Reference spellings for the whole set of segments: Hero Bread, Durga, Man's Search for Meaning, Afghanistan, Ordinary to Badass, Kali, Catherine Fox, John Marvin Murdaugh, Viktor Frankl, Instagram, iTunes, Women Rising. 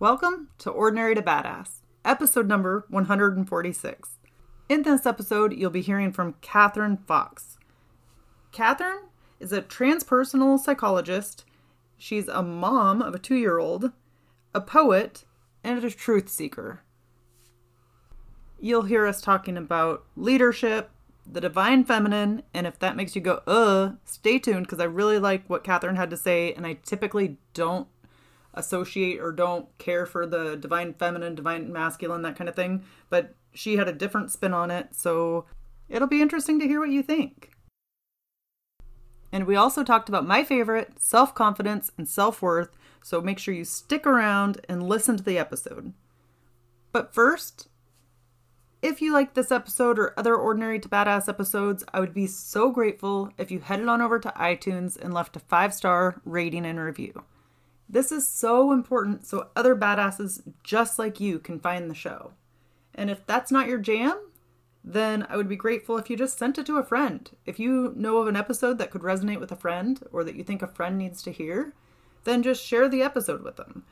Welcome to Ordinary to Badass, episode number 146. In this episode, you'll be hearing from Catherine Fox. Catherine is a transpersonal psychologist. She's a mom of a 2-year-old, a poet, and a truth seeker. You'll hear us talking about leadership, the divine feminine, and if that makes you go, stay tuned, because I really like what Catherine had to say, and I typically don't associate or don't care for the divine feminine, divine masculine, that kind of thing. But she had a different spin on it, so it'll be interesting to hear what you think. And we also talked about my favorite, self-confidence and self-worth, so make sure you stick around and listen to the episode. But first, if you like this episode or other Ordinary to Badass episodes, I would be so grateful if you headed on over to iTunes and left a 5-star rating and review. This is so important so other badasses just like you can find the show. And if that's not your jam, then I would be grateful if you just sent it to a friend. If you know of an episode that could resonate with a friend or that you think a friend needs to hear, then just share the episode with them.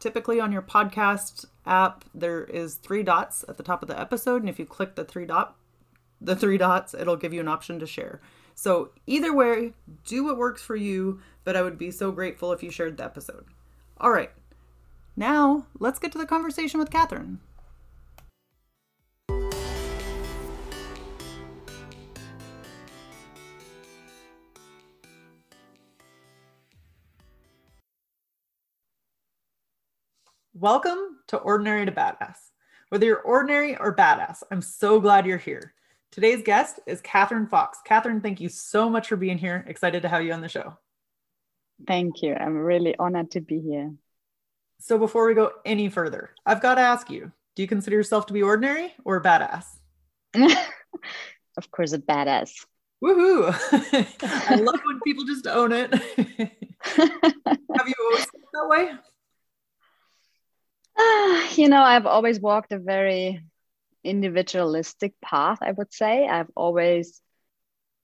Typically on your podcast app, there is 3 dots at the top of the episode. And if you click the three dots, it'll give you an option to share. So either way, do what works for you, but I would be so grateful if you shared the episode. All right, now let's get to the conversation with Catherine. Welcome to Ordinary to Badass. Whether you're ordinary or badass, I'm so glad you're here. Today's guest is Catherine Fox. Catherine, thank you so much for being here. Excited to have you on the show. Thank you. I'm really honored to be here. So before we go any further, I've got to ask you, do you consider yourself to be ordinary or badass? Of course, a badass. Woohoo! I love when people just own it. Have you always felt that way? I've always walked a very individualistic path, I would say. I've always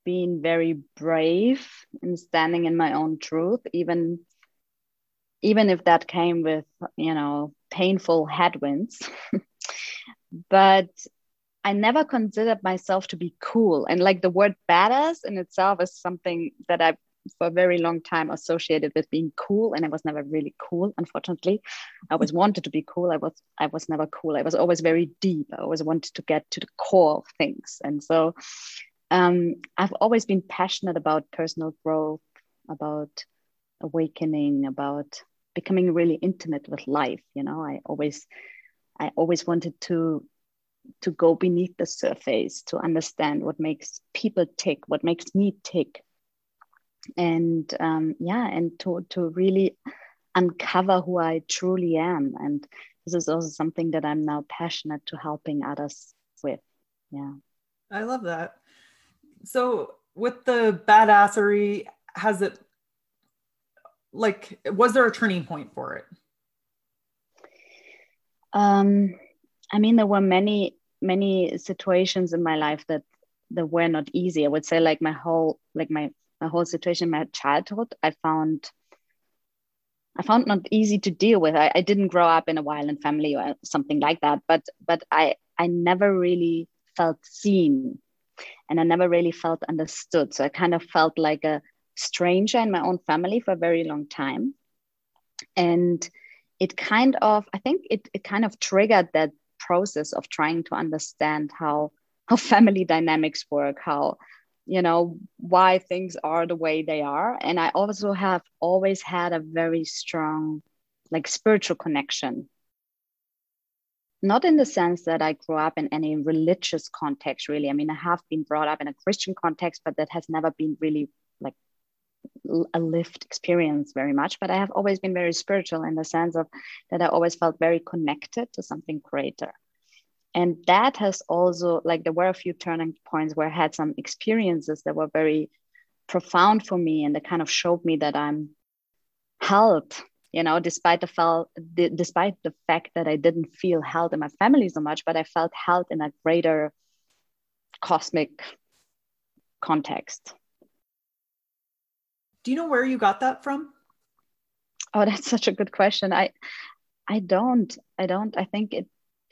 been very brave in standing in my own truth, even if that came with, painful headwinds. But I never considered myself to be cool. And the word badass in itself is something that I, for a very long time, associated with being cool, and I was never really cool, unfortunately. I always wanted to be cool. I was never cool. I was always very deep. I always wanted to get to the core of things. And so I've always been passionate about personal growth, about awakening, about becoming really intimate with life. I always wanted to go beneath the surface, to understand what makes people tick, what makes me tick. And to really uncover who I truly am. And this is also something that I'm now passionate to helping others with. Yeah. I love that. So with the badassery, was there a turning point for it? There were many, many situations in my life that were not easy. I would say my whole situation in my childhood, I found not easy to deal with. I didn't grow up in a violent family or something like that, but I never really felt seen, and I never really felt understood. So I kind of felt like a stranger in my own family for a very long time. And it kind of triggered that process of trying to understand how family dynamics work, why things are the way they are. And I also have always had a very strong spiritual connection. not in the sense that I grew up in any religious context, really. I mean, I have been brought up in a Christian context, but that has never been really like a lived experience very much. But I have always been very spiritual in the sense of that I always felt very connected to something greater. And that has also, like, there were a few turning points where I had some experiences that were very profound for me, and that kind of showed me that I'm held, you know, despite the fact that I didn't feel held in my family so much, but I felt held in a greater cosmic context. Do you know where you got that from? Oh, that's such a good question. I don't. I think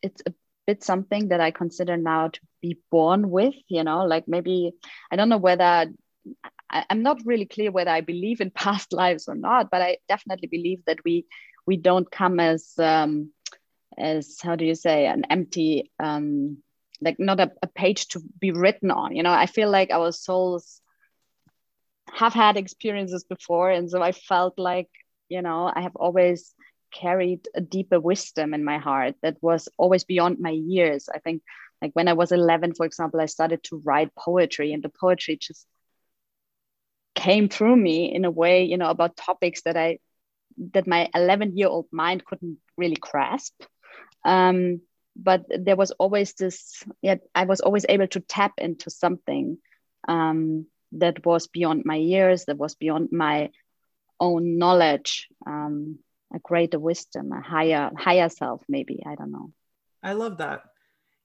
it's a bit something that I consider now to be born with, you know, like maybe, I don't know whether, I'm not really clear whether I believe in past lives or not, but I definitely believe that we don't come as how do you say, an empty, like not a page to be written on. You know, I feel like our souls have had experiences before, and so I felt like, you know, I have always carried a deeper wisdom in my heart that was always beyond my years. I think, like when I was 11, for example, I started to write poetry, and the poetry just came through me in a way, you know, about topics that my 11-year-old mind couldn't really grasp. But there was always this, I was always able to tap into something that was beyond my years, that was beyond my own knowledge, a greater wisdom, a higher self, maybe, I don't know. I love that.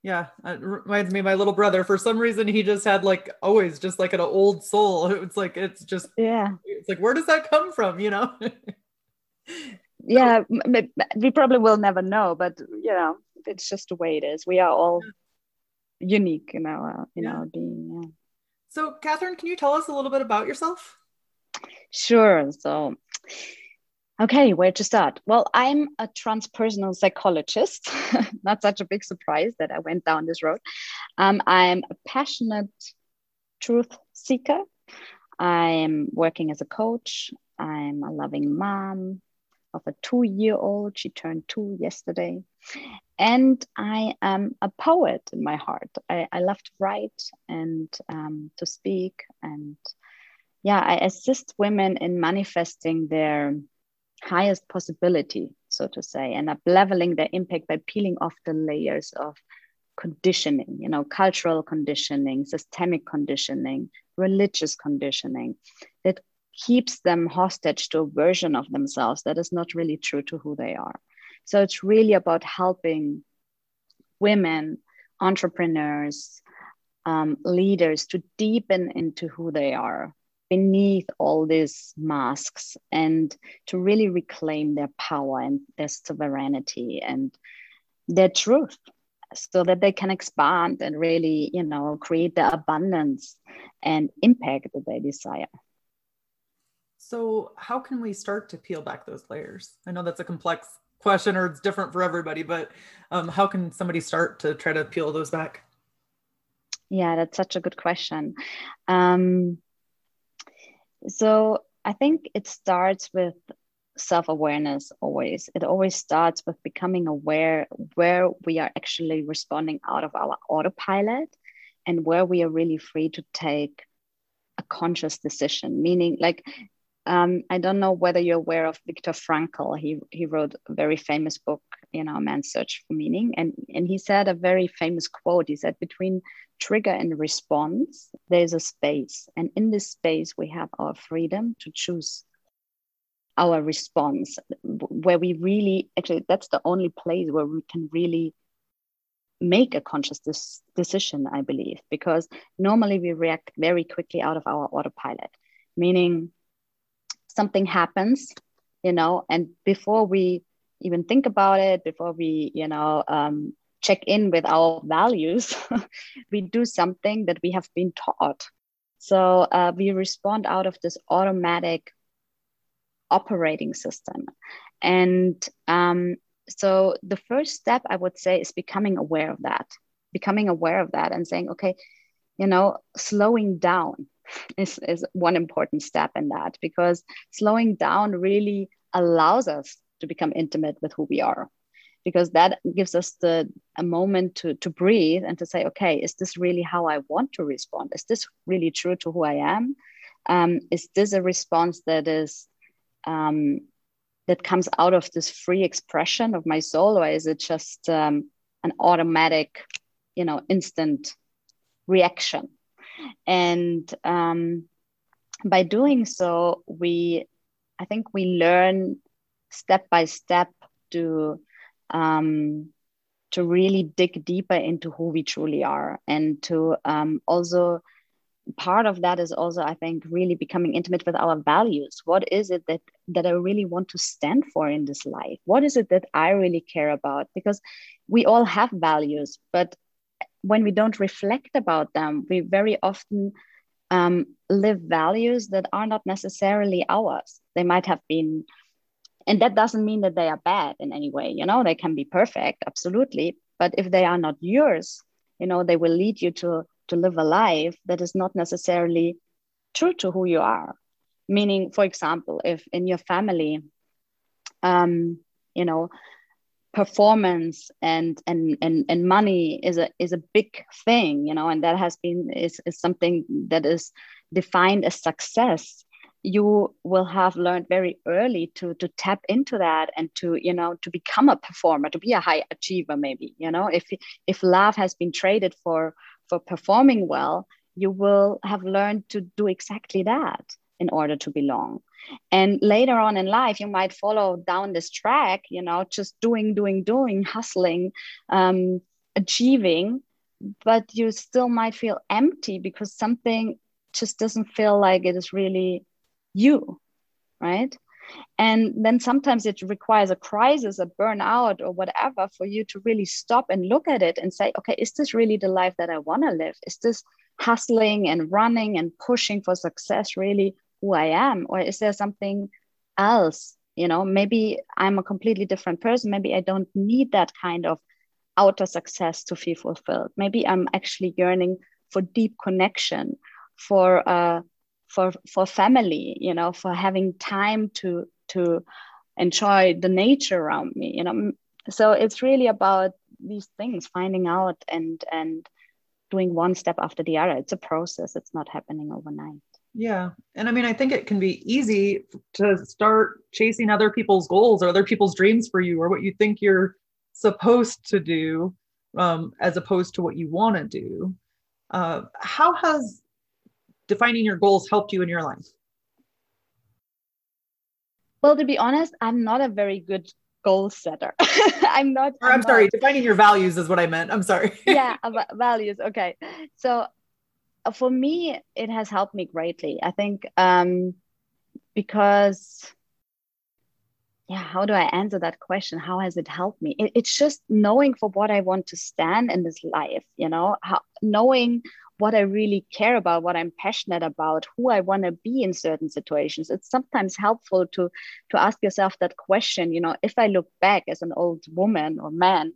Yeah, it reminds me of my little brother. For some reason, he just had like always just like an old soul. It's like, where does that come from? You know? Yeah, we probably will never know, but you know, it's just the way it is. We are all unique in our being. Yeah. So Catherine, can you tell us a little bit about yourself? Sure. So, okay, where to start? Well, I'm a transpersonal psychologist. Not such a big surprise that I went down this road. I'm a passionate truth seeker. I'm working as a coach. I'm a loving mom of a 2-year-old. She turned 2 yesterday. And I am a poet in my heart. I love to write and to speak. And yeah, I assist women in manifesting their highest possibility, so to say, and up leveling their impact by peeling off the layers of conditioning, you know, cultural conditioning, systemic conditioning, religious conditioning that keeps them hostage to a version of themselves that is not really true to who they are. So it's really about helping women, entrepreneurs, leaders to deepen into who they are beneath all these masks, and to really reclaim their power and their sovereignty and their truth, so that they can expand and really, you know, create the abundance and impact that they desire. So how can we start to peel back those layers? I know that's a complex question, or it's different for everybody, but how can somebody start to try to peel those back? Yeah, that's such a good question. So I think it starts with self-awareness always. It always starts with becoming aware where we are actually responding out of our autopilot, and where we are really free to take a conscious decision. Meaning, like, I don't know whether you're aware of Viktor Frankl. He wrote a very famous book, you know, Man's Search for Meaning. And he said a very famous quote. He said, between trigger and response, there's a space. And in this space, we have our freedom to choose our response, where we really, actually, that's the only place where we can really make a conscious decision, I believe, because normally we react very quickly out of our autopilot, meaning something happens, you know, and before we even think about it, before we, you know, check in with our values, we do something that we have been taught. So we respond out of this automatic operating system. And so the first step, I would say, is becoming aware of that and saying, okay, you know, slowing down is one important step in that, because slowing down really allows us to become intimate with who we are. because that gives us a moment to breathe and to say, okay, is this really how I want to respond? Is this really true to who I am? Is this a response that is that comes out of this free expression of my soul, or is it just an automatic, instant reaction? And by doing so, I think we learn step by step to really dig deeper into who we truly are, and to also part of that is also, I think, really becoming intimate with our values. What is it that I really want to stand for in this life? What is it that I really care about? Because we all have values, but when we don't reflect about them, we very often live values that are not necessarily ours. They might have been, and that doesn't mean that they are bad in any way. They can be perfect, absolutely. But if they are not yours, they will lead you to live a life that is not necessarily true to who you are. Meaning, for example, if in your family, performance and money is a big thing, and that has been is something that is defined as success, you will have learned very early to tap into that and to become a performer, to be a high achiever, maybe. If love has been traded for performing well, you will have learned to do exactly that in order to belong. And later on in life, you might follow down this track, just doing, hustling, achieving, but you still might feel empty because something just doesn't feel like it is really you, right? And then sometimes it requires a crisis, a burnout or whatever for you to really stop and look at it and say, okay, is this really the life that I want to live? Is this hustling and running and pushing for success really who I am? Or is there something else? Maybe I'm a completely different person. Maybe I don't need that kind of outer success to feel fulfilled. Maybe I'm actually yearning for deep connection, for family, for having time to enjoy the nature around me, So it's really about these things, finding out and doing one step after the other. It's a process. It's not happening overnight. Yeah. And I mean, I think it can be easy to start chasing other people's goals or other people's dreams for you, or what you think you're supposed to do, as opposed to what you want to do. How has defining your goals helped you in your life? Well, to be honest, I'm not a very good goal setter. I'm sorry, defining your values is what I meant. I'm sorry. Yeah, values. Okay. So for me, it has helped me greatly. I think because, how do I answer that question? How has it helped me? It's just knowing for what I want to stand in this life, knowing what I really care about, what I'm passionate about, who I want to be in certain situations. It's sometimes helpful to ask yourself that question, if I look back as an old woman or man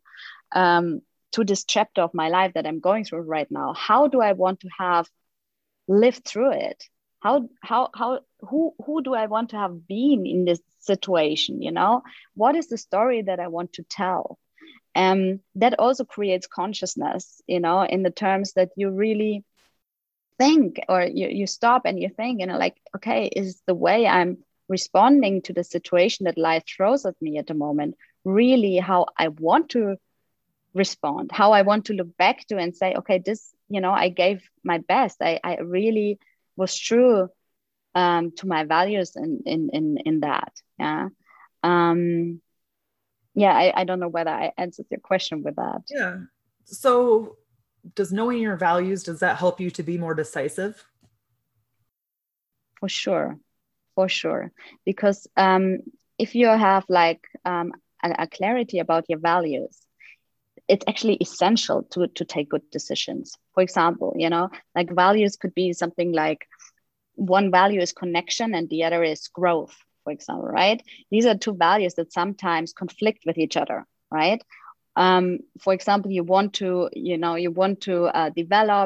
to this chapter of my life that I'm going through right now, how do I want to have lived through it? Who do I want to have been in this situation? What is the story that I want to tell? That also creates consciousness, in the terms that you really think, or you stop and you think, like, okay, is the way I'm responding to the situation that life throws at me at the moment really how I want to respond, how I want to look back to and say, okay, this, I gave my best. I really was true to my values in that. Yeah. I don't know whether I answered your question with that. Yeah. So does knowing your values, does that help you to be more decisive? For sure. Because if you have like a clarity about your values, it's actually essential to take good decisions. For example, like values could be something like one value is connection and the other is growth, for example, right? These are two values that sometimes conflict with each other, right? For example, you want to develop,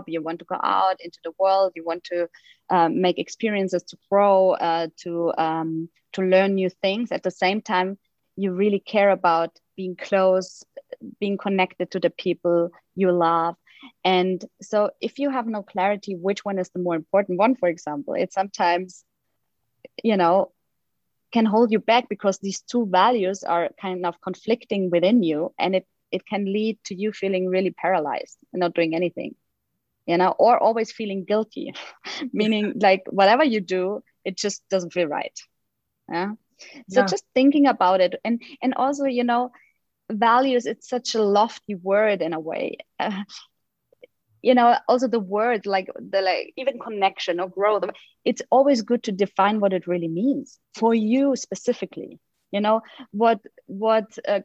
you want to go out into the world, you want to make experiences to grow, to learn new things. At the same time, you really care about being close, being connected to the people you love. And so if you have no clarity, which one is the more important one, for example, it sometimes, you know, can hold you back because these two values are kind of conflicting within you, and it can lead to you feeling really paralyzed and not doing anything, you know, or always feeling guilty, meaning like whatever you do, it just doesn't feel right. Yeah. So just thinking about it, and also, you know, values, it's such a lofty word in a way, you know, also the word, like even connection or growth, it's always good to define what it really means for you specifically, you know, what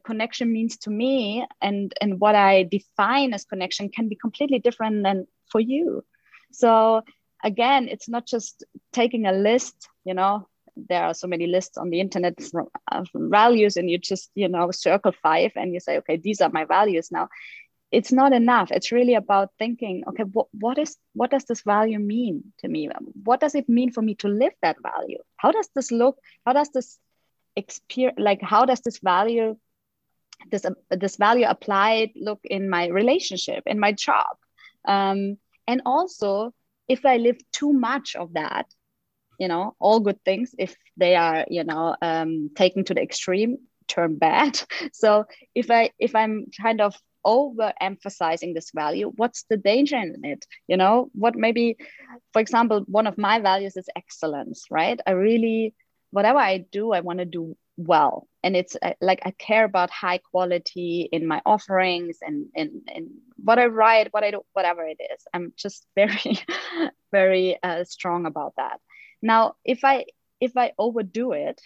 connection means to me and what I define as connection can be completely different than for you. So again, it's not just taking a list, you know, there are so many lists on the internet from values, and you just, you know, circle 5 and you say, okay, these are my values now. It's not enough. It's really about thinking, okay, what does this value mean to me? What does it mean for me to live that value? How does this look? How does this experience, like, how does this value, this value applied look in my relationship, in my job? And also, if I live too much of that, you know, all good things, if they are, you know, taken to the extreme, turn bad. So if I'm kind of overemphasizing this value, what's the danger in it? You know, what maybe, for example, one of my values is excellence, right? I really, whatever I do, I want to do well. And it's like, I care about high quality in my offerings and what I write, what I do, whatever it is. I'm just very, very strong about that. Now, if I overdo it,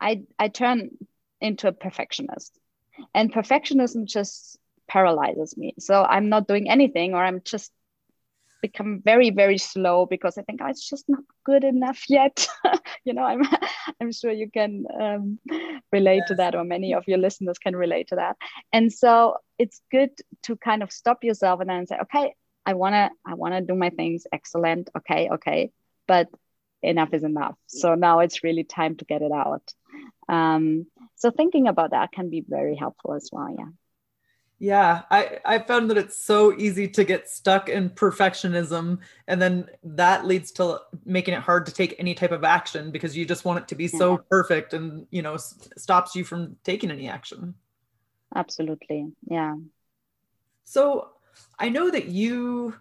I turn into a perfectionist, and perfectionism just paralyzes me. So I'm not doing anything, or I'm just become very, very slow because I think, oh, it's just not good enough yet. You know, I'm sure you can relate to that, or many of your listeners can relate to that. And so it's good to kind of stop yourself and then say, okay, I wanna do my things excellent. Okay. But enough is enough. So now it's really time to get it out. So thinking about that can be very helpful as well. Yeah. Yeah. I found that it's so easy to get stuck in perfectionism. And then that leads to making it hard to take any type of action because you just want it to be so perfect, and, you know, stops you from taking any action. Absolutely. Yeah. So I know that you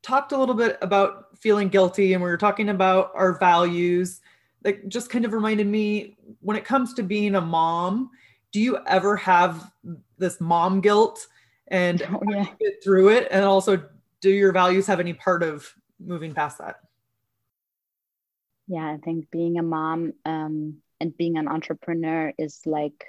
talked a little bit about feeling guilty, and we were talking about our values. That just kind of reminded me, when it comes to being a mom, do you ever have this mom guilt, and how do you get through it? And also, do your values have any part of moving past that? Yeah, I think being a mom and being an entrepreneur is like,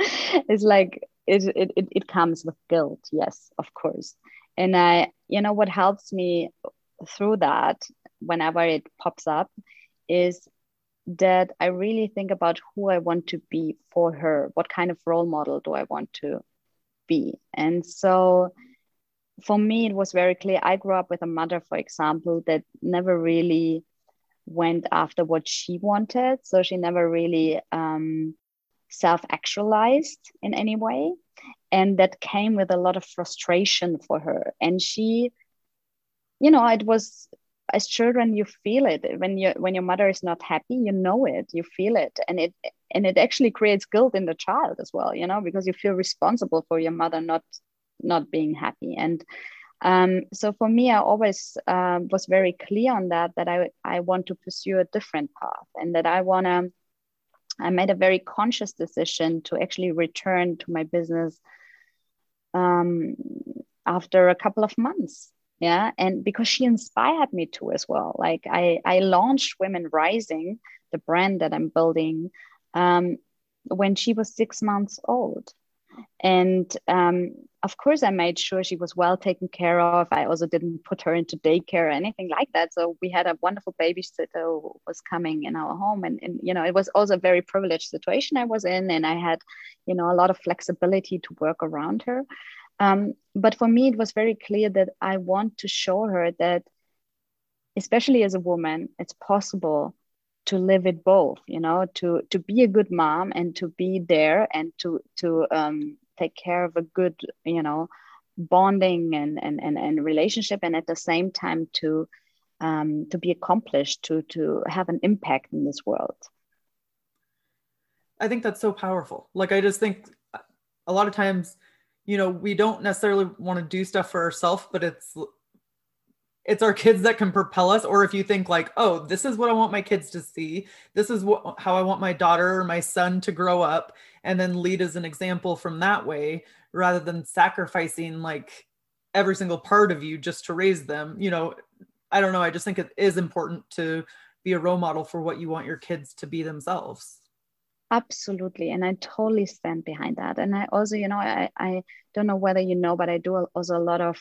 it's like, it comes with guilt. Yes, of course. And I, you know, what helps me through that whenever it pops up is that I really think about who I want to be for her. What kind of role model do I want to be? And so for me, it was very clear. I grew up with a mother, for example, that never really went after what she wanted. So she never really self-actualized in any way. And that came with a lot of frustration for her. And she, you know, it was, as children, you feel it when your mother is not happy, you know it, you feel it. And it actually creates guilt in the child as well, you know, because you feel responsible for your mother not being happy. And so for me, I always was very clear on that I want to pursue a different path, and that I made a very conscious decision to actually return to my business after a couple of months. Yeah. And because she inspired me to as well. Like I launched Women Rising, the brand that I'm building, when she was 6 months old. And of course, I made sure she was well taken care of. I also didn't put her into daycare or anything like that. So we had a wonderful babysitter who was coming in our home. And you know, it was also a very privileged situation I was in. And I had, you know, a lot of flexibility to work around her. But for me, it was very clear that I want to show her that, especially as a woman, it's possible to live it both, you know, to be a good mom and to be there and to take care of a good, you know, bonding and relationship, and at the same time to be accomplished, to have an impact in this world. I think that's so powerful. Like, I just think a lot of times, you know, we don't necessarily want to do stuff for ourselves, but it's our kids that can propel us. Or if you think like, oh, this is what I want my kids to see. This is how I want my daughter or my son to grow up, and then lead as an example from that way, rather than sacrificing like every single part of you just to raise them. You know, I don't know. I just think it is important to be a role model for what you want your kids to be themselves. Absolutely. And I totally stand behind that. And I also, you know, I don't know whether you know, but I do also a lot of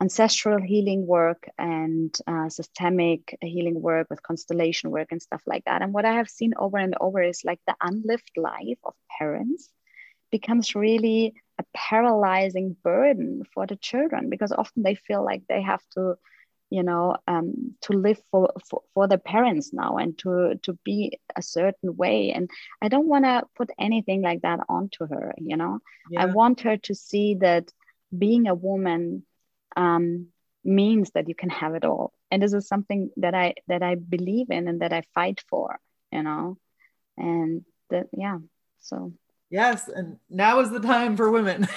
ancestral healing work and systemic healing work with constellation work and stuff like that. And what I have seen over and over is like the unlived life of parents becomes really a paralyzing burden for the children, because often they feel like they have to, you know, to live for their parents now and to be a certain way. And I don't want to put anything like that onto her, you know. Yeah. I want her to see that being a woman means that you can have it all. And this is something that I believe in and that I fight for, you know, and that, yeah, so. Yes. And now is the time for women.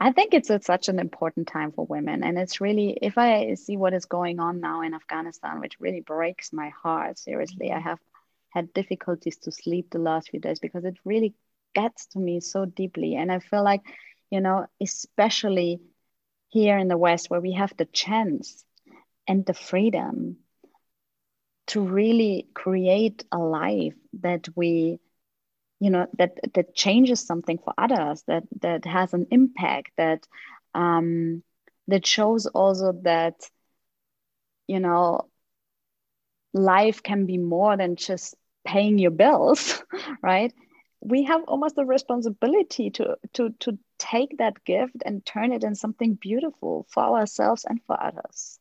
I think it's such an important time for women. And it's really, if I see what is going on now in Afghanistan, which really breaks my heart, seriously, I have had difficulties to sleep the last few days because it really gets to me so deeply. And I feel like, you know, especially here in the West, where we have the chance and the freedom to really create a life that we, you know, that changes something for others, that has an impact, that shows also that, you know, life can be more than just paying your bills, right? We have almost the responsibility to take that gift and turn it into something beautiful for ourselves and for others.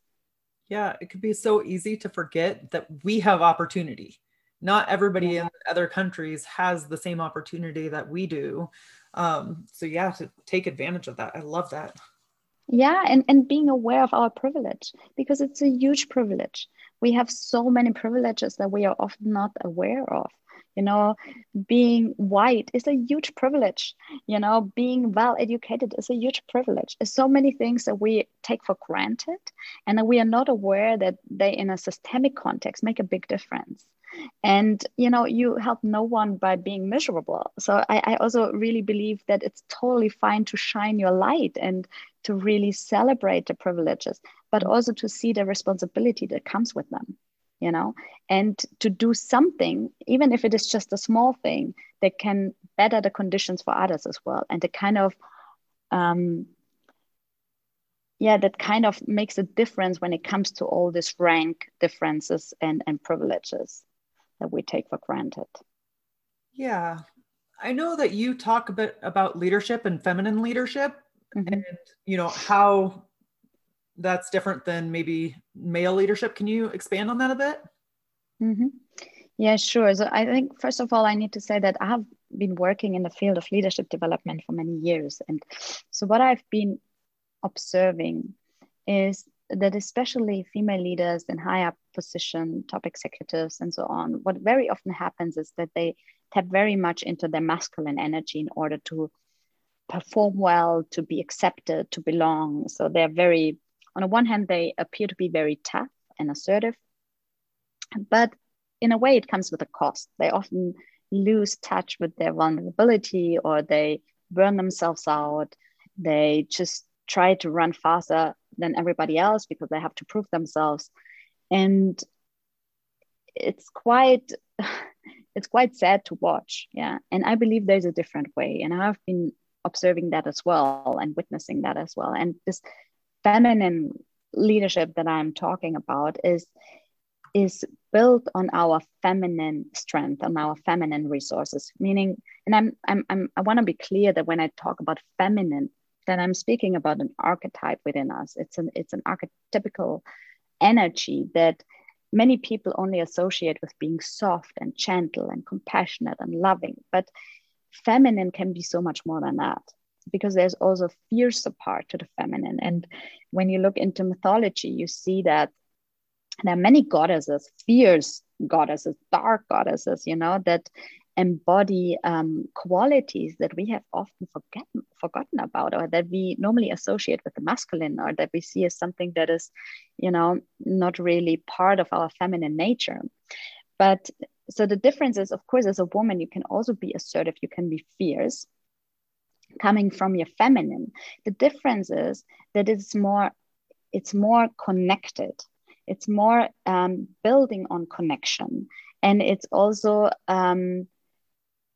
Yeah, it could be so easy to forget that we have opportunity. Not everybody in other countries has the same opportunity that we do. So yeah, to take advantage of that. I love that. Yeah. And being aware of our privilege, because it's a huge privilege. We have so many privileges that we are often not aware of. You know, being white is a huge privilege. You know, being well-educated is a huge privilege. There's so many things that we take for granted and that we are not aware that they, in a systemic context, make a big difference. And, you know, you help no one by being miserable. So I also really believe that it's totally fine to shine your light and to really celebrate the privileges, but also to see the responsibility that comes with them, you know, and to do something, even if it is just a small thing, that can better the conditions for others as well. And the kind of, that kind of makes a difference when it comes to all these rank differences and privileges that we take for granted. Yeah. I know that you talk a bit about leadership and feminine leadership, and you know, how that's different than maybe male leadership. Can you expand on that a bit? Yeah, sure. So I think, first of all, I need to say that I have been working in the field of leadership development for many years. And so what I've been observing is that especially female leaders in high up position, top executives and so on, what very often happens is that they tap very much into their masculine energy in order to perform well, to be accepted, to belong. So they're very, on the one hand, they appear to be very tough and assertive, but in a way it comes with a cost. They often lose touch with their vulnerability, or they burn themselves out. They just try to run faster than everybody else because they have to prove themselves. And it's quite sad to watch. Yeah. And I believe there's a different way. And I've been observing that as well and witnessing that as well. And this feminine leadership that I'm talking about is built on our feminine strength, on our feminine resources, meaning, and I want to be clear that when I talk about feminine, then I'm speaking about an archetype within us. It's an archetypical energy that many people only associate with being soft and gentle and compassionate and loving, but feminine can be so much more than that, because there's also a fierce part to the feminine. And when you look into mythology, you see that there are many goddesses, fierce goddesses, dark goddesses, you know, that embody qualities that we have often forgotten about, or that we normally associate with the masculine, or that we see as something that is, you know, not really part of our feminine nature. But so the difference is, of course, as a woman, you can also be assertive, you can be fierce, coming from your feminine. The difference is that it's more connected. It's more building on connection. And it's also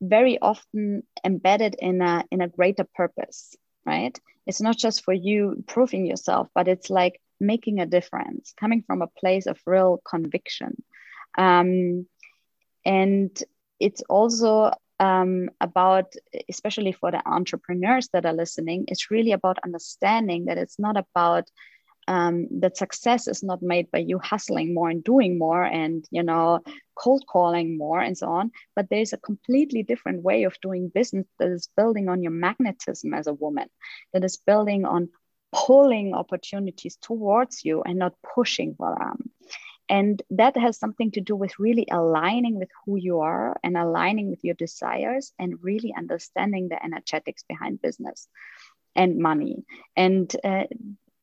very often embedded in a greater purpose, right? It's not just for you proving yourself, but it's like making a difference, coming from a place of real conviction. And it's also about, especially for the entrepreneurs that are listening, it's really about understanding that it's not about that success is not made by you hustling more and doing more and, you know, cold calling more and so on. But there's a completely different way of doing business that is building on your magnetism as a woman, that is building on pulling opportunities towards you and not pushing for them. And that has something to do with really aligning with who you are and aligning with your desires and really understanding the energetics behind business and money. And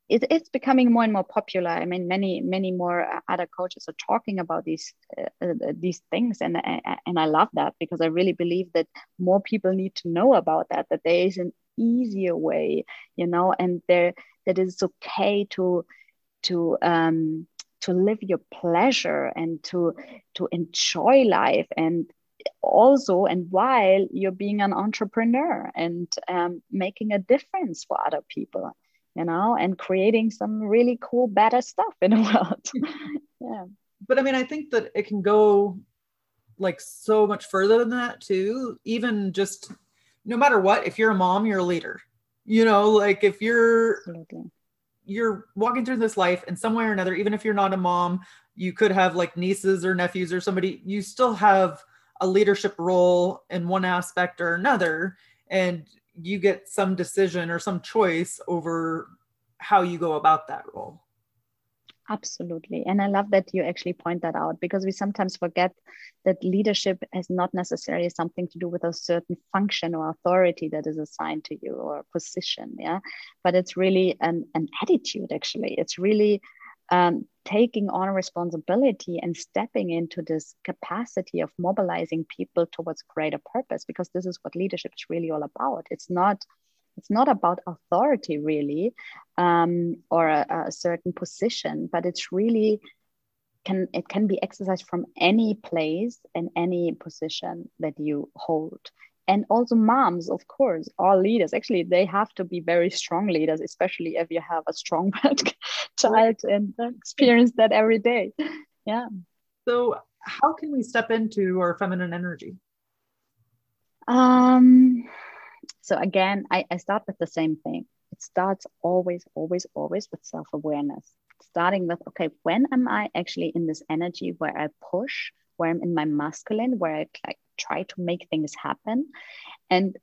it's becoming more and more popular. I mean, many more other coaches are talking about these things, and I love that, because I really believe that more people need to know about that. That there is an easier way, you know, and that it's okay to live your pleasure and to enjoy life, and also and while you're being an entrepreneur and making a difference for other people. You know, and creating some really cool, badass stuff in the world. Yeah. But I mean, I think that it can go like so much further than that too. Even just no matter what, if you're a mom, you're a leader. You know, like if you're walking through this life in some way or another, even if you're not a mom, you could have like nieces or nephews or somebody, you still have a leadership role in one aspect or another. And you get some decision or some choice over how you go about that role. Absolutely. And I love that you actually point that out, because we sometimes forget that leadership has not necessarily something to do with a certain function or authority that is assigned to you, or position. Yeah. But it's really an attitude, actually. It's really taking on responsibility and stepping into this capacity of mobilizing people towards greater purpose, because this is what leadership is really all about. It's not about authority really, or a certain position, but it's really it can be exercised from any place and any position that you hold. And also moms, of course, are leaders. Actually, they have to be very strong leaders, especially if you have a strong child and experience that every day. Yeah. So how can we step into our feminine energy? So again, I start with the same thing. It starts always, always, always with self-awareness. Starting with, okay, when am I actually in this energy where I push, where I'm in my masculine, where I like try to make things happen, and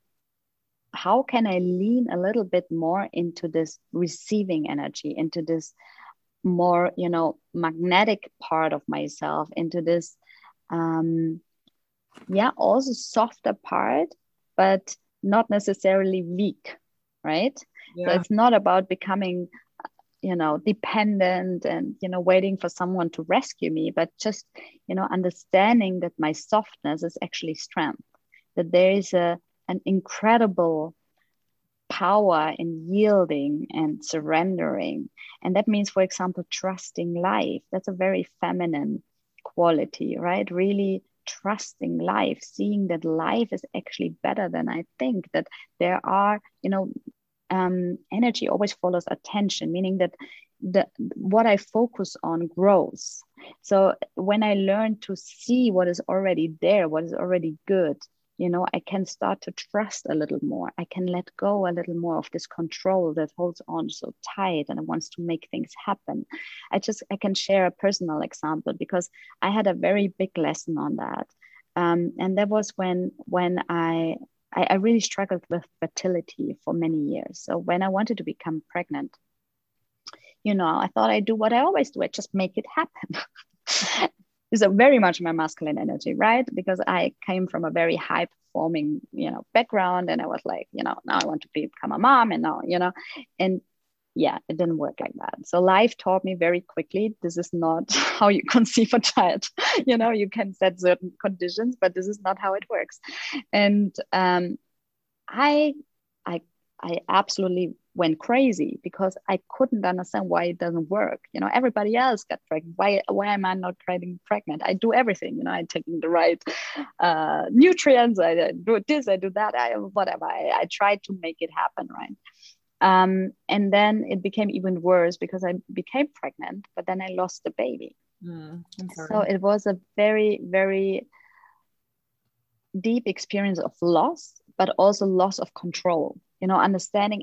how can I lean a little bit more into this receiving energy, into this more, you know, magnetic part of myself, into this also softer part, but not necessarily weak, right? Yeah. So it's not about becoming, you know, dependent and, you know, waiting for someone to rescue me, but just, you know, understanding that my softness is actually strength, that there is an incredible power in yielding and surrendering. And that means, for example, trusting life. That's a very feminine quality, right? Really trusting life, seeing that life is actually better than I think, that there are, you know, energy always follows attention, meaning that what I focus on grows. So when I learn to see what is already there, what is already good, You know, I can start to trust a little more. I can let go a little more of this control that holds on so tight and wants to make things happen. I can share a personal example because I had a very big lesson on that. And that was when I really struggled with fertility for many years. So when I wanted to become pregnant, you know, I thought I do what I always do. I just make it happen. Is very much my masculine energy, right? Because I came from a very high performing, you know, background, and I was like, you know, now I want to become a mom, and now, you know, and yeah, it didn't work like that. So life taught me very quickly, this is not how you conceive a child. You know, you can set certain conditions, but this is not how it works. And I absolutely went crazy because I couldn't understand why it doesn't work. You know, everybody else got pregnant. Why am I not getting pregnant? I do everything. You know, I'm taking the right nutrients. I do this, I do that, whatever. I tried to make it happen, right? And then it became even worse because I became pregnant, but then I lost the baby. So it was a very, very deep experience of loss, but also loss of control. You know, understanding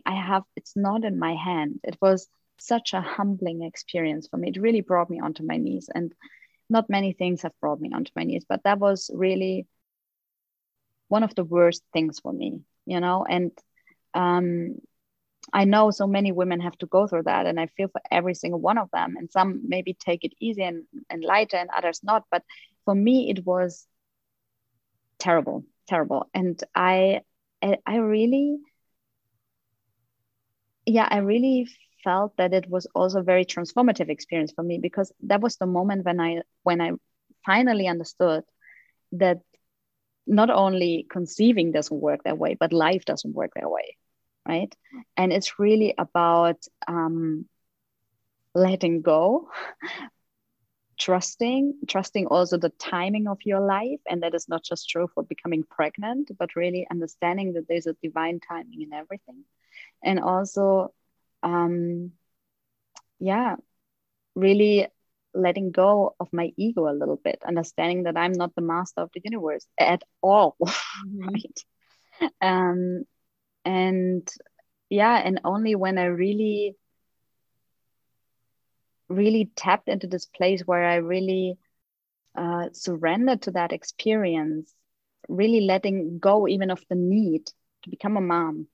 it's not in my hand. It was such a humbling experience for me. It really brought me onto my knees, and not many things have brought me onto my knees, but that was really one of the worst things for me, you know? And I know so many women have to go through that, and I feel for every single one of them, and some maybe take it easy and lighter and others not. But for me, it was terrible, terrible. And I really felt that it was also a very transformative experience for me, because that was the moment when I finally understood that not only conceiving doesn't work that way, but life doesn't work that way, right? And it's really about letting go, trusting also the timing of your life, and that is not just true for becoming pregnant, but really understanding that there's a divine timing in everything. And also, really letting go of my ego a little bit, understanding that I'm not the master of the universe at all, right? And only when I really, really tapped into this place where I really surrendered to that experience, really letting go even of the need to become a mom,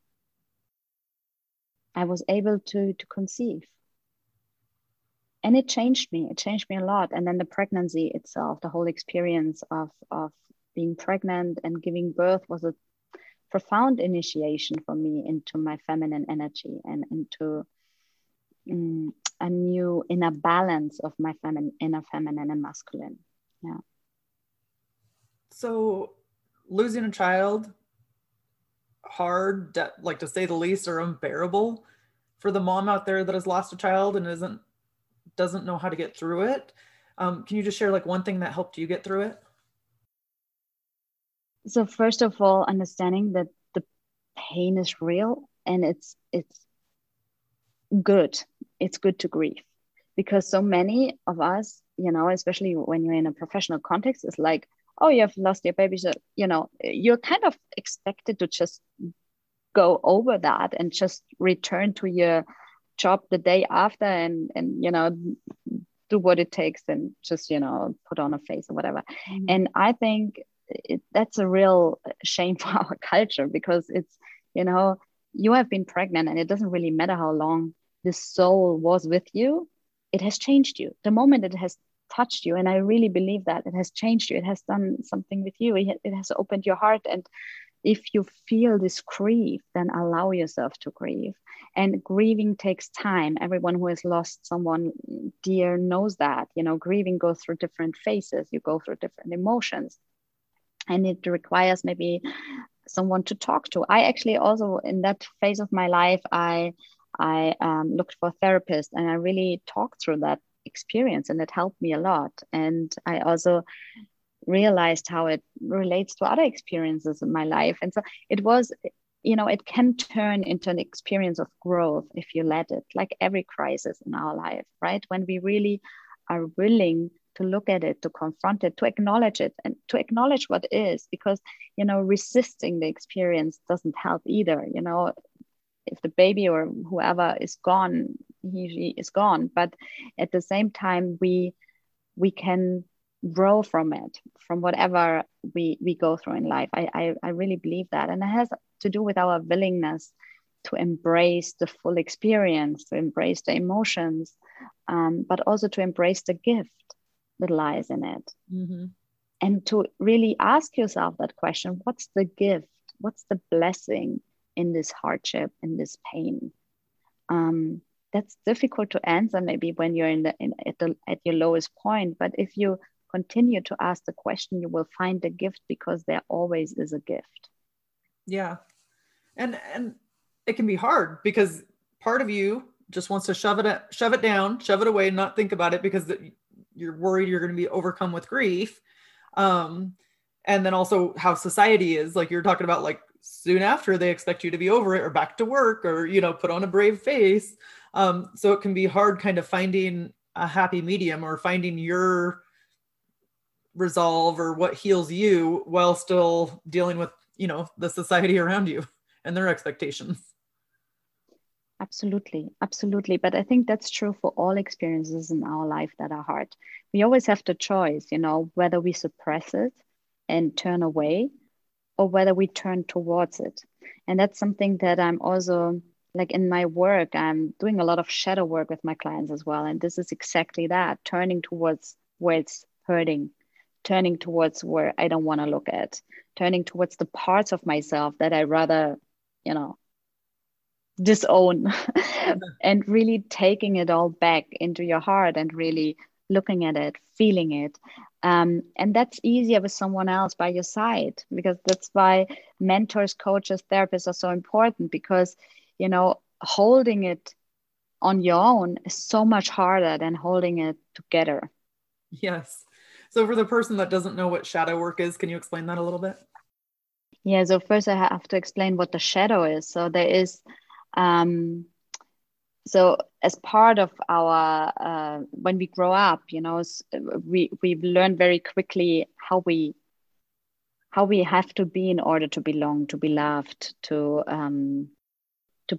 I was able to conceive. And it changed me. It changed me a lot. And then the pregnancy itself, the whole experience of being pregnant and giving birth was a profound initiation for me into my feminine energy and into a new inner balance of my inner feminine and masculine. Yeah. So losing a child, hard, like to say the least, or unbearable for the mom out there that has lost a child and doesn't know how to get through it. Can you just share like one thing that helped you get through it? So first of all, understanding that the pain is real, and it's good. It's good to grieve, because so many of us, you know, especially when you're in a professional context, it's like, oh, you have lost your baby. So, you know, you're kind of expected to just go over that and just return to your job the day after and you know, do what it takes and just, you know, put on a face or whatever. Mm-hmm. And I think that's a real shame for our culture, because it's, you know, you have been pregnant and it doesn't really matter how long this soul was with you. It has changed you. The moment it has touched you, and I really believe that it has changed you, it has done something with you, it has opened your heart. And if you feel this grief, then allow yourself to grieve. And grieving takes time. Everyone who has lost someone dear knows that, you know, grieving goes through different phases, you go through different emotions, and it requires maybe someone to talk to. I actually also, in that phase of my life, I looked for a therapist, and I really talked through that experience, and it helped me a lot. And I also realized how it relates to other experiences in my life. And so it was, you know, it can turn into an experience of growth if you let it, like every crisis in our life, right? When we really are willing to look at it, to confront it, to acknowledge it, and to acknowledge what is, because, you know, resisting the experience doesn't help either. You know, if the baby or whoever is gone, he is gone. But at the same time, we can grow from it, from whatever we go through in life. I really believe that. And it has to do with our willingness to embrace the full experience, to embrace the emotions, but also to embrace the gift that lies in it. Mm-hmm. And to really ask yourself that question, what's the gift? What's the blessing in this hardship, in this pain? That's difficult to answer maybe when you're at your lowest point, but if you continue to ask the question, you will find the gift, because there always is a gift. Yeah. And it can be hard because part of you just wants to shove it down, shove it away, not think about it, because you're worried you're going to be overcome with grief. And then also how society is, like you're talking about, like soon after they expect you to be over it or back to work or, you know, put on a brave face. So it can be hard kind of finding a happy medium or finding your resolve or what heals you while still dealing with, you know, the society around you and their expectations. Absolutely. Absolutely. But I think that's true for all experiences in our life that are hard. We always have the choice, you know, whether we suppress it and turn away or whether we turn towards it. And that's something that I'm also, like in my work, I'm doing a lot of shadow work with my clients as well. And this is exactly that, turning towards where it's hurting, turning towards where I don't want to look at, turning towards the parts of myself that I rather, you know, disown and really taking it all back into your heart and really looking at it, feeling it. And that's easier with someone else by your side, because that's why mentors, coaches, therapists are so important, because, you know, holding it on your own is so much harder than holding it together. Yes. So for the person that doesn't know what shadow work is, can you explain that a little bit? Yeah. So first I have to explain what the shadow is. So there is, so as part of our, when we grow up, you know, we learn very quickly how we have to be in order to belong, to be loved, to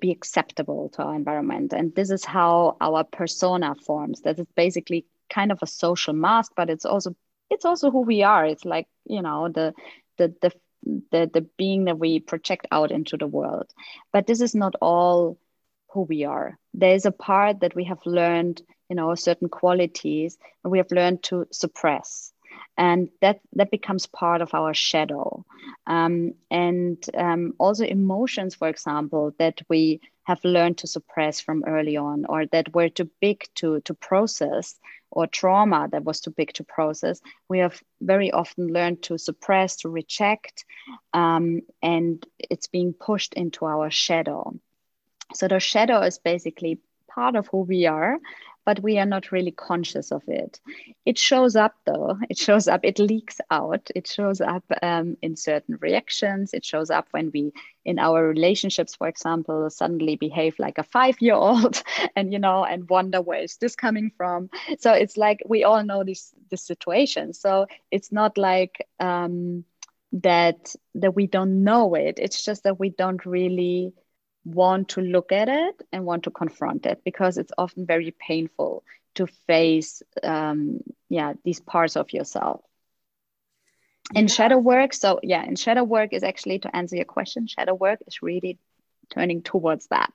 be acceptable to our environment. And this is how our persona forms. That is basically kind of a social mask, but it's also who we are. It's like, you know, the being that we project out into the world. But this is not all who we are. There is a part that we have learned, you know, certain qualities and we have learned to suppress, and that becomes part of our shadow. Also emotions, for example, that we have learned to suppress from early on, or that were too big to process, or trauma that was too big to process. We have very often learned to suppress, to reject, and it's being pushed into our shadow. So the shadow is basically part of who we are, but we are not really conscious of it. It shows up though, it leaks out, it shows up in certain reactions, it shows up when we, in our relationships, for example, suddenly behave like a 5-year-old and, you know, and wonder where is this coming from? So it's like, we all know this situation. So it's not like that we don't know it, it's just that we don't really want to look at it and want to confront it, because it's often very painful to face these parts of yourself. In shadow work, in shadow work is actually, to answer your question, shadow work is really turning towards that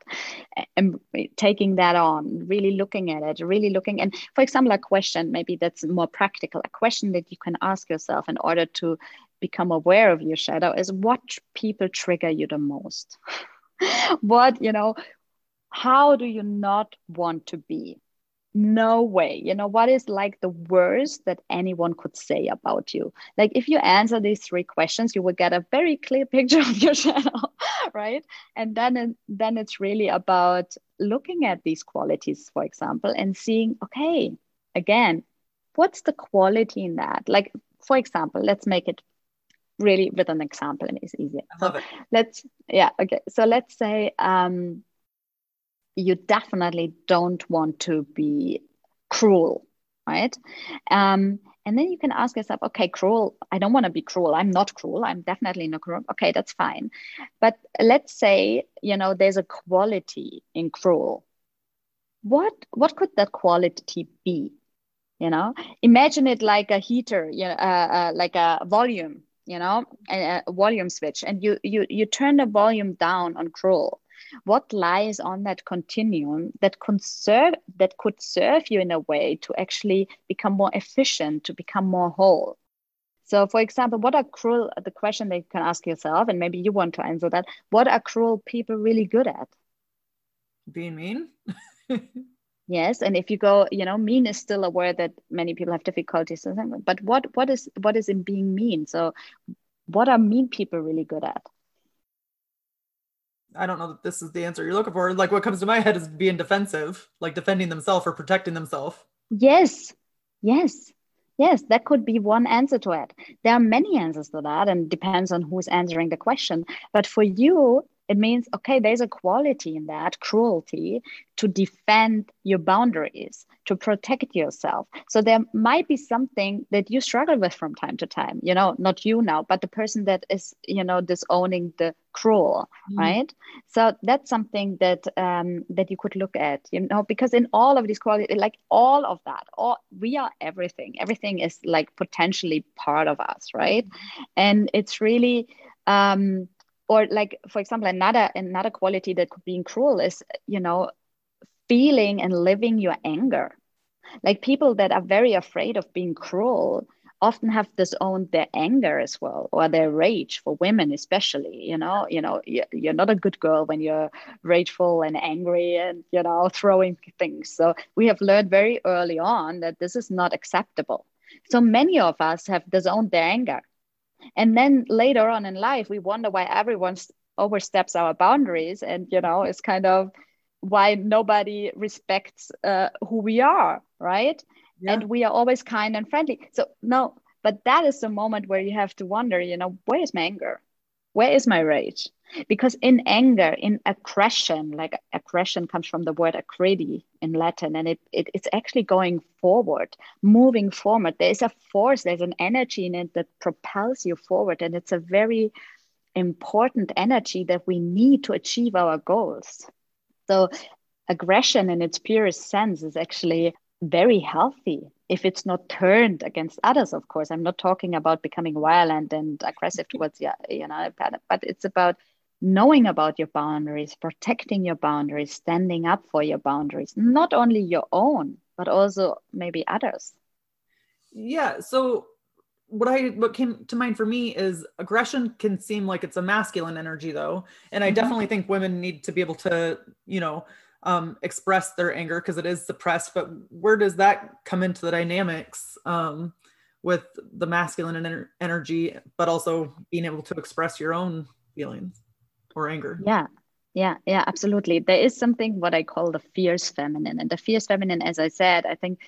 and taking that on, really looking at it, really looking. And for example, a question, maybe that's more practical, a question that you can ask yourself in order to become aware of your shadow is, what people trigger you the most? What, you know, how do you not want to be? No way. You know, what is like the worst that anyone could say about you? Like, if you answer these 3 questions, you will get a very clear picture of your shadow, right? And then it's really about looking at these qualities, for example, and seeing, okay, again, what's the quality in that? Like, for example, let's make it really with an example, and it's easier. I love it. So let's say you definitely don't want to be cruel. right? And then you can ask yourself, okay, cruel. I don't want to be cruel. I'm not cruel. I'm definitely not cruel. Okay, that's fine. But let's say, you know, there's a quality in cruel. What could that quality be? You know, imagine it like a heater, you know, like a volume, you know, a volume switch, and you turn the volume down on cruel. What lies on that continuum that could serve you in a way to actually become more efficient, to become more whole? So, for example, what are cruel? The question that you can ask yourself, and maybe you want to answer that: what are cruel people really good at? Being mean. Yes, and if you go, you know, mean is still a word that many people have difficulties with. But what is in being mean? So, what are mean people really good at? I don't know that this is the answer you're looking for. Like, what comes to my head is being defensive, like defending themselves or protecting themselves. Yes. That could be one answer to it. There are many answers to that, and depends on who's answering the question. But for you, it means, okay, there's a quality in that cruelty to defend your boundaries, to protect yourself. So there might be something that you struggle with from time to time, you know, not you now, but the person that is, you know, disowning the cruel, right? So that's something that that you could look at, you know, because in all of these qualities, like all of that, we are everything. Everything is like potentially part of us, right? And it's really... or like, for example, another quality that could be in cruel is, you know, feeling and living your anger. Like people that are very afraid of being cruel often have disowned their anger as well, or their rage, for women especially. You know, you're not a good girl when you're rageful and angry and, you know, throwing things. So we have learned very early on that this is not acceptable. So many of us have disowned their anger. And then later on in life, we wonder why everyone oversteps our boundaries. And, you know, it's kind of why nobody respects who we are, right? Yeah. And we are always kind and friendly. So no, but that is the moment where you have to wonder, you know, where is my anger? Where is my rage? Because in anger, in aggression, like aggression comes from the word accredi in Latin, and it's actually going forward, moving forward. There is a force, there's an energy in it that propels you forward. And it's a very important energy that we need to achieve our goals. So aggression in its purest sense is actually very healthy if it's not turned against others. Of course, I'm not talking about becoming violent and aggressive towards you, you know, but it's about knowing about your boundaries, protecting your boundaries, standing up for your boundaries, not only your own, but also maybe others. Yeah. So what came to mind for me is aggression can seem like it's a masculine energy though. And I definitely think women need to be able to, you know, express their anger because it is suppressed, but where does that come into the dynamics with the masculine energy, but also being able to express your own feelings or anger? Yeah, absolutely. There is something what I call the fierce feminine, and the fierce feminine, as I said, I think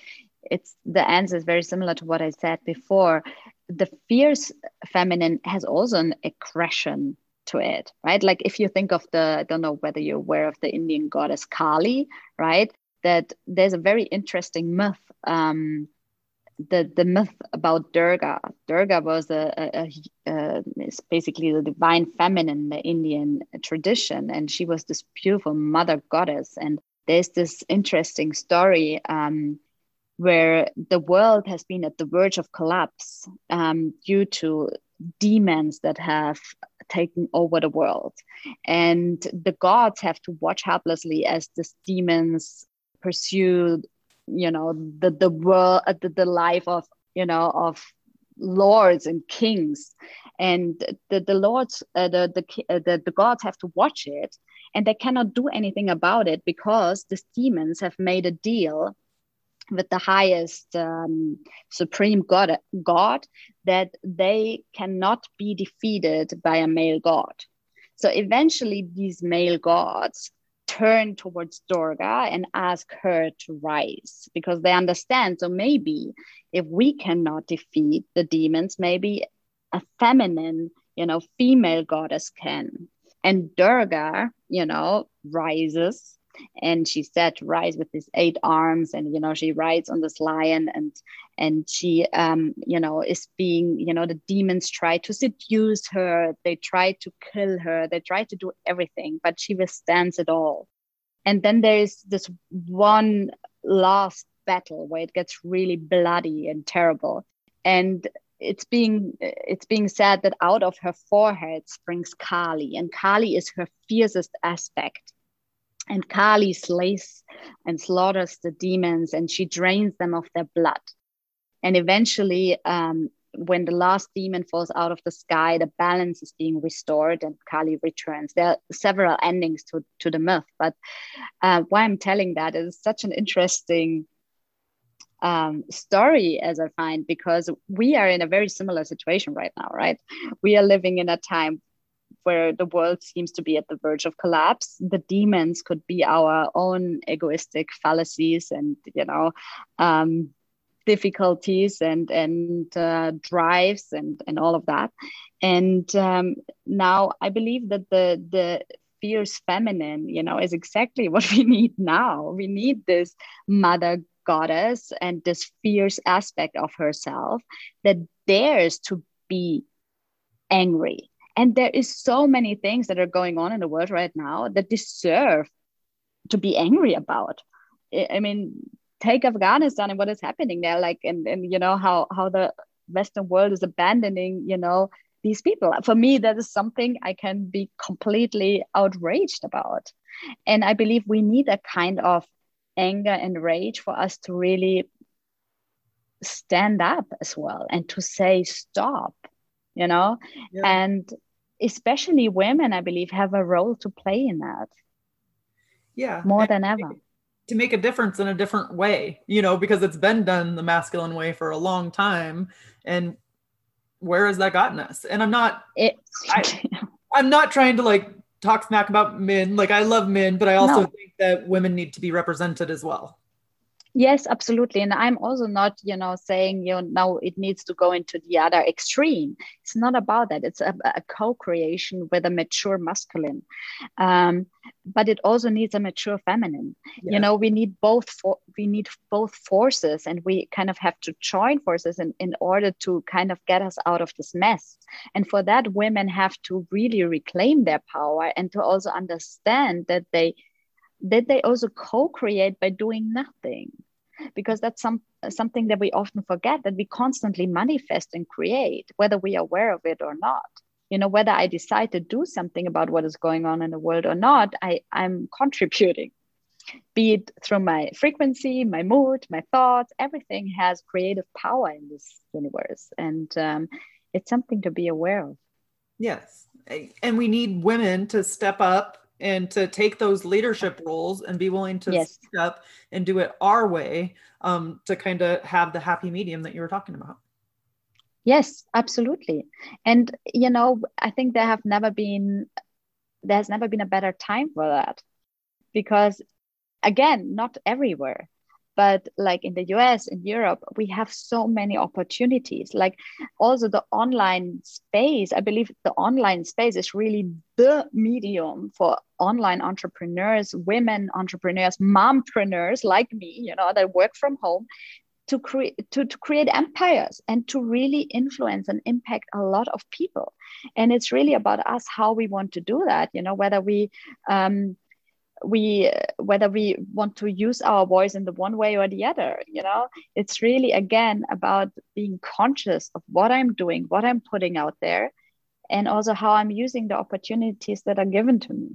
it's the answer is very similar to what I said before. The fierce feminine has also an aggression to it, right? Like if you think of I don't know whether you're aware of the Indian goddess Kali, right? That there's a very interesting myth, the myth about Durga. Durga was is basically the divine feminine in the Indian tradition, and she was this beautiful mother goddess. And there's this interesting story where the world has been at the verge of collapse due to demons that have taking over the world, and the gods have to watch helplessly as these demons pursue, you know, the world, the life of, you know, of lords and kings, and the lords, the gods have to watch it, and they cannot do anything about it because these demons have made a deal with the highest supreme god that they cannot be defeated by a male god. So eventually these male gods turn towards Durga and ask her to rise because they understand, so maybe if we cannot defeat the demons, maybe a feminine, you know, female goddess can. And Durga, you know, rises and she's said to rise with these 8 arms, and she rides on this lion, and she is being, the demons try to seduce her, they try to kill her, they try to do everything, but she withstands it all. And then there is this one last battle where it gets really bloody and terrible, and it's being said that out of her forehead springs Kali, and Kali is her fiercest aspect. And Kali slays and slaughters the demons, and she drains them of their blood. And eventually, when the last demon falls out of the sky, the balance is being restored and Kali returns. There are several endings to the myth, but why I'm telling that is such an interesting story, as I find, because we are in a very similar situation right now, right? We are living in a time where the world seems to be at the verge of collapse. The demons could be our own egoistic fallacies and difficulties and drives and all of that. And now I believe that the fierce feminine, is exactly what we need now. We need this mother goddess and this fierce aspect of herself that dares to be angry. And there is so many things that are going on in the world right now that deserve to be angry about. I mean, take Afghanistan and what is happening there, how the Western world is abandoning, these people. For me, that is something I can be completely outraged about. And I believe we need a kind of anger and rage for us to really stand up as well and to say stop, Yeah. And especially women, I believe, have a role to play in that. Yeah, more than ever. To make a difference in a different way, because it's been done the masculine way for a long time, and where has that gotten us? And I'm not trying to talk smack about men. I love men, but I also think that women need to be represented as well. Yes, absolutely. And I'm also not, saying, now it needs to go into the other extreme. It's not about that. It's a co-creation with a mature masculine. But it also needs a mature feminine. Yeah. We need both, forces, and we kind of have to join forces in order to kind of get us out of this mess. And for that, women have to really reclaim their power and to also understand that they also co-create by doing nothing, because that's something that we often forget, that we constantly manifest and create, whether we are aware of it or not. Whether I decide to do something about what is going on in the world or not, I'm contributing, be it through my frequency, my mood, my thoughts. Everything has creative power in this universe, and it's something to be aware of. Yes, and we need women to step up and to take those leadership roles and be willing to speak up and do it our way, to kind of have the happy medium that you were talking about. Yes, absolutely. And, I think there's never been a better time for that, because again, not everywhere, but in the US and Europe, we have so many opportunities. Also the online space, I believe the online space is really the medium for online entrepreneurs, women entrepreneurs, mompreneurs like me, that work from home, to create empires and to really influence and impact a lot of people. And it's really about us, how we want to do that, whether we want to use our voice in the one way or the other. It's really, again, about being conscious of what I'm doing, what I'm putting out there, and also how I'm using the opportunities that are given to me.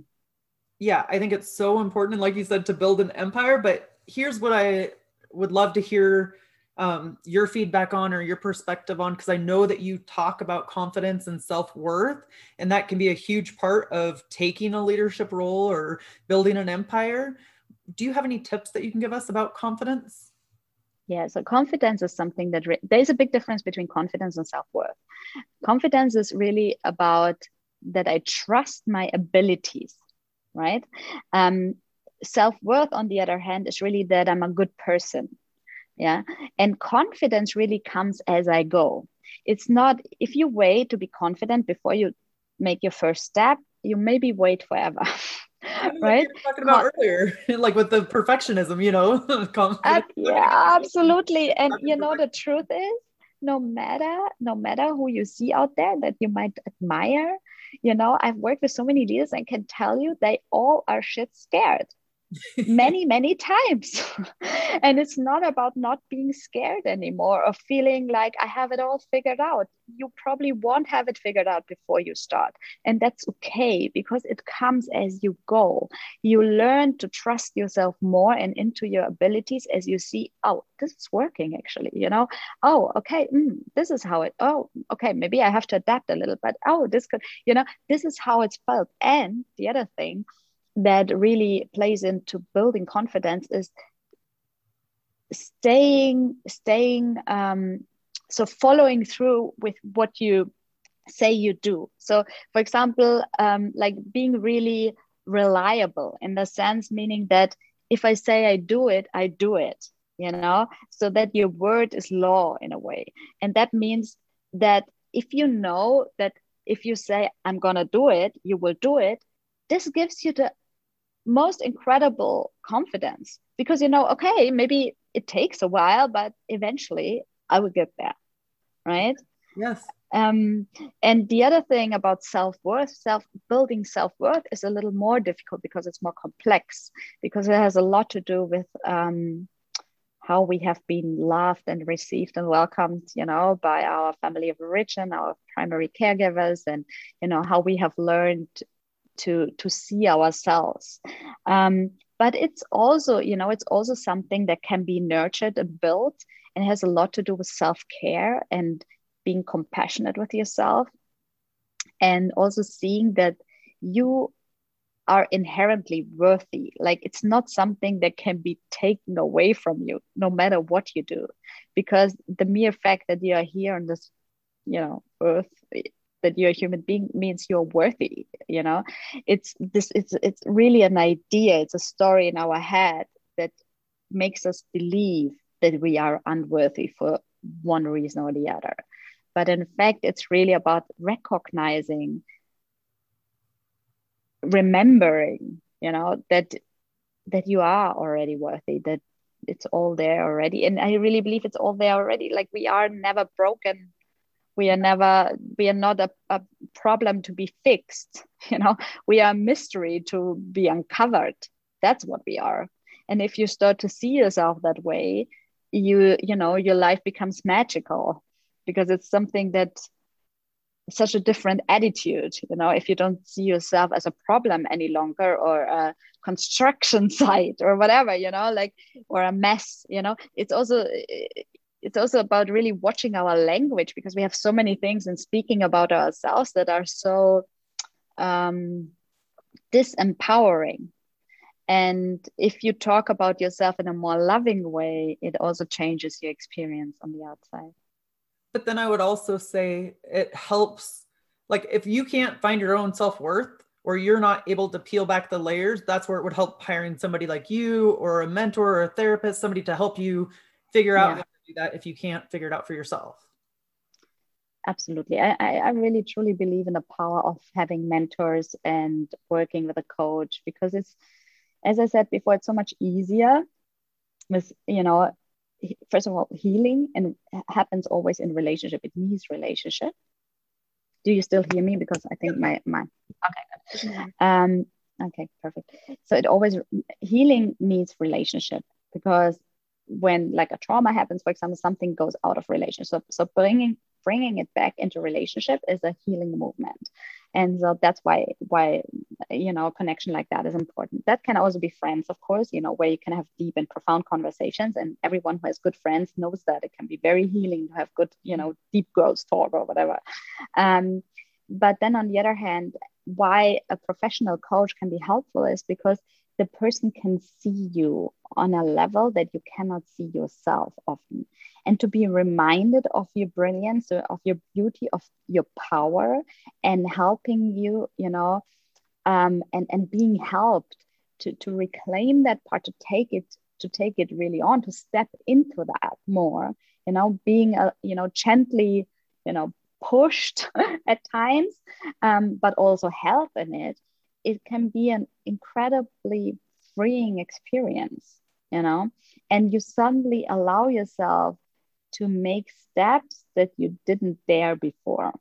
Yeah, I think it's so important, like you said, to build an empire. But here's what I would love to hear your feedback on, or your perspective on, because I know that you talk about confidence and self-worth, and that can be a huge part of taking a leadership role or building an empire. Do you have any tips that you can give us about confidence? Yeah, so confidence is something that there's a big difference between confidence and self-worth. Confidence is really about that I trust my abilities, right? Self-worth, on the other hand, is really that I'm a good person. Yeah. And confidence really comes as I go. It's not, if you wait to be confident before you make your first step, you maybe wait forever. right? Like talking about earlier, like with the perfectionism, you know. Yeah, absolutely. And you know, the truth is, no matter who you see out there that you might admire, you know, I've worked with so many leaders and can tell you they all are shit scared many times. And it's not about not being scared anymore or feeling like I have it all figured out. You probably won't have it figured out before you start. And that's okay, because it comes as you go. You learn to trust yourself more and into your abilities as you see, oh, this is working actually, you know, oh, okay, this is how it, oh, okay, maybe I have to adapt a little, but oh, this could, you know, this is how it's felt. And the other thing that really plays into building confidence is so following through with what you say you do. So for example, like being really reliable in the sense, meaning that if I say I do it, I do it, you know, so that your word is law in a way. And that means that if you know that if you say, I'm gonna do it, you will do it. This gives you the most incredible confidence, because you know, okay, maybe it takes a while, but eventually I will get there, right? Yes. And the other thing about building self-worth is a little more difficult because it's more complex, because it has a lot to do with how we have been loved and received and welcomed, you know, by our family of origin, our primary caregivers, and you know, how we have learned to see ourselves. But it's also, you know, it's also something that can be nurtured and built, and has a lot to do with self-care and being compassionate with yourself, and also seeing that you are inherently worthy. Like, it's not something that can be taken away from you, no matter what you do, because the mere fact that you are here on this, you know, earth, that you're a human being, means you're worthy, you know. It's really an idea, it's a story in our head that makes us believe that we are unworthy for one reason or the other. But in fact, it's really about recognizing, remembering, you know, that you are already worthy, that it's all there already. And I really believe it's all there already. Like, we are never broken. We are not a problem to be fixed, you know. We are a mystery to be uncovered. That's what we are. And if you start to see yourself that way, you know, your life becomes magical, because it's something that, such a different attitude, you know. If you don't see yourself as a problem any longer, or a construction site or whatever, you know, like, or a mess, you know. It's also about really watching our language, because we have so many things in speaking about ourselves that are so disempowering. And if you talk about yourself in a more loving way, it also changes your experience on the outside. But then I would also say it helps, like, if you can't find your own self-worth, or you're not able to peel back the layers, that's where it would help hiring somebody like you, or a mentor or a therapist, somebody to help you figure out how to do that if you can't figure it out for yourself. Absolutely. I really truly believe in the power of having mentors and working with a coach, because it's, as I said before, it's so much easier with, you know, first of all, healing and happens always in relationship. It needs relationship. Do you still hear me? Because I think my okay, good. Okay, perfect. So it always, healing needs relationship, because when, like, a trauma happens, for example, something goes out of relationship. So bringing it back into relationship is a healing movement. And so that's why, you know, a connection like that is important. That can also be friends, of course, you know, where you can have deep and profound conversations. And everyone who has good friends knows that it can be very healing to have good, you know, deep girls talk or whatever. But then on the other hand, why a professional coach can be helpful is because the person can see you on a level that you cannot see yourself often. And to be reminded of your brilliance, of your beauty, of your power, and helping you, you know, and being helped to reclaim that part, to take it really on, to step into that more, you know, being, you know, gently, you know, pushed at times, but also help in it. it can be an incredibly freeing experience, you know, and you suddenly allow yourself to make steps that you didn't dare before.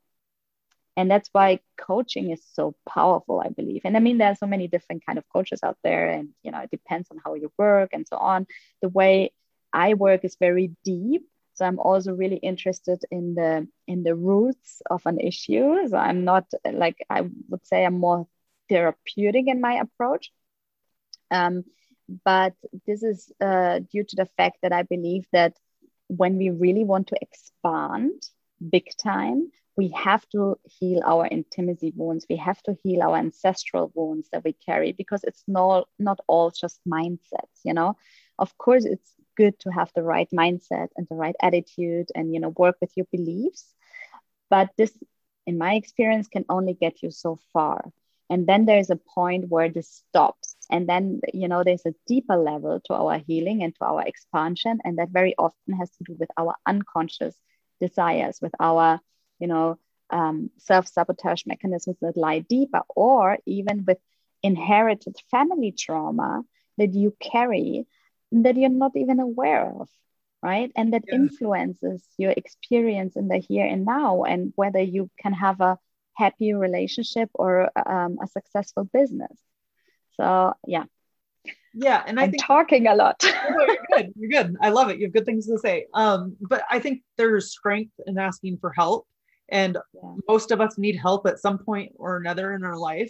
And that's why coaching is so powerful, I believe. And I mean, there are so many different kind of coaches out there, and, you know, it depends on how you work and so on. The way I work is very deep. So I'm also really interested in the roots of an issue. So I'm not like, I would say I'm more therapeutic in my approach. But this is due to the fact that I believe that when we really want to expand big time, we have to heal our intimacy wounds. We have to heal our ancestral wounds that we carry, because it's not all just mindsets, you know. Of course, it's good to have the right mindset and the right attitude and, you know, work with your beliefs. But this, in my experience, can only get you so far. And then there's a point where this stops. And then, you know, there's a deeper level to our healing and to our expansion. And that very often has to do with our unconscious desires, with our, you know, self-sabotage mechanisms that lie deeper, or even with inherited family trauma that you carry that you're not even aware of, right? And that influences your experience in the here and now, and whether you can have a happy relationship or a successful business. So, yeah. Yeah. And I'm talking a lot. You're good. I love it. You have good things to say. But I think there's strength in asking for help. And most of us need help at some point or another in our life.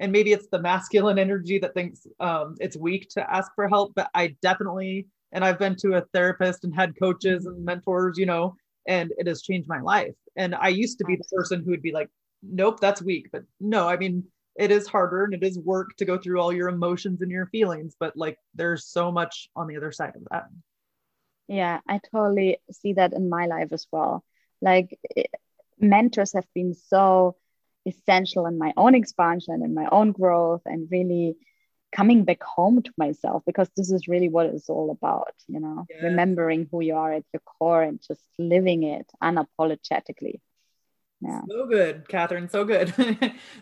And maybe it's the masculine energy that thinks it's weak to ask for help. But I definitely, and I've been to a therapist and had coaches and mentors, you know, and it has changed my life. And I used to be the person who would be like, nope, that's weak. But no, I mean, it is harder and it is work to go through all your emotions and your feelings. But like, there's so much on the other side of that. Yeah, I totally see that in my life as well. Like, mentors have been so essential in my own expansion and my own growth, and really coming back home to myself, because this is really what it's all about, you know, remembering who you are at your core and just living it unapologetically. Yeah. So good, Catherine. So good.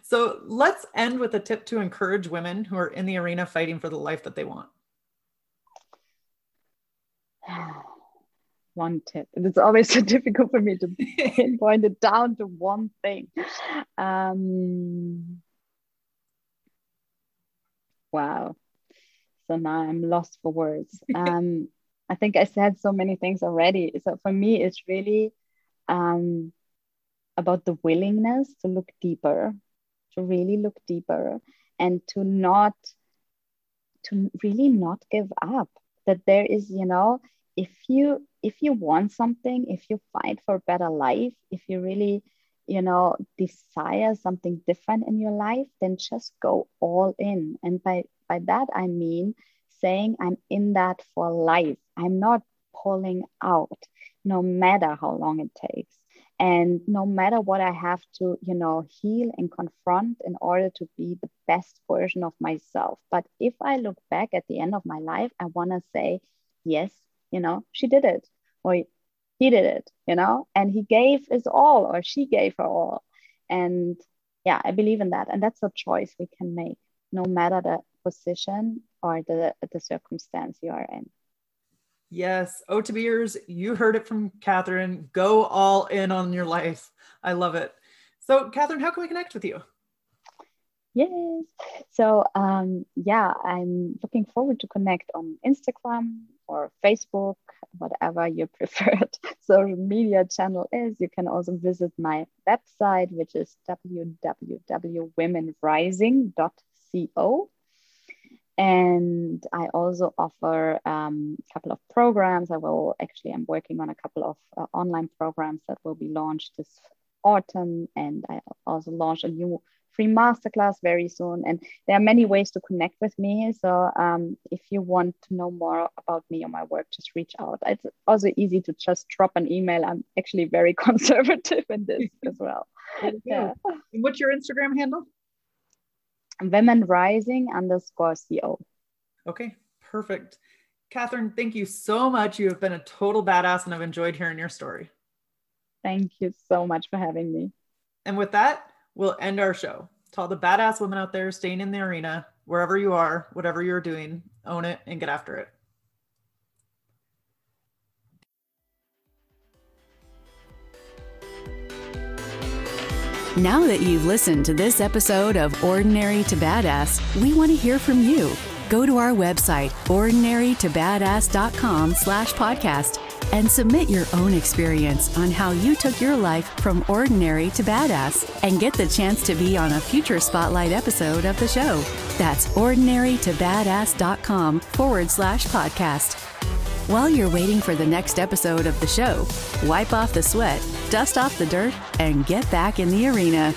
So let's end with a tip to encourage women who are in the arena fighting for the life that they want. One tip. It's always so difficult for me to pinpoint it down to one thing. Wow. So now I'm lost for words. I think I said so many things already. So for me, it's really about the willingness to look deeper, to really look deeper, and to really not give up. That there is, you know, if you want something, if you fight for a better life, if you really, you know, desire something different in your life, then just go all in. And by that, I mean saying I'm in that for life. I'm not pulling out, no matter how long it takes. And no matter what I have to, you know, heal and confront in order to be the best version of myself. But if I look back at the end of my life, I want to say, yes, you know, she did it, or he did it, you know, and he gave his all, or she gave her all. And yeah, I believe in that. And that's a choice we can make, no matter the position or the circumstance you are in. Yes. Oh, to be yours. You heard it from Catherine. Go all in on your life. I love it. So Catherine, how can we connect with you? Yes. So, I'm looking forward to connect on Instagram or Facebook, whatever your preferred social media channel is. You can also visit my website, which is www.womenrising.co. And I also offer a couple of programs. I'm working on a couple of online programs that will be launched this autumn. And I also launch a new free masterclass very soon. And there are many ways to connect with me. So if you want to know more about me or my work, just reach out. It's also easy to just drop an email. I'm actually very conservative in this as well. Yeah. And what's your Instagram handle? womenrising_co. Okay, perfect. Catherine, thank you so much. You have been a total badass, and I've enjoyed hearing your story. Thank you so much for having me. And with that, we'll end our show. to all the badass women out there staying in the arena, wherever you are, whatever you're doing, own it and get after it. Now that you've listened to this episode of Ordinary to Badass, we want to hear from you. Go to our website, ordinarytobadass.com/podcast, and submit your own experience on how you took your life from ordinary to badass and get the chance to be on a future Spotlight episode of the show. That's ordinarytobadass.com/podcast. While you're waiting for the next episode of the show, wipe off the sweat, dust off the dirt, and get back in the arena.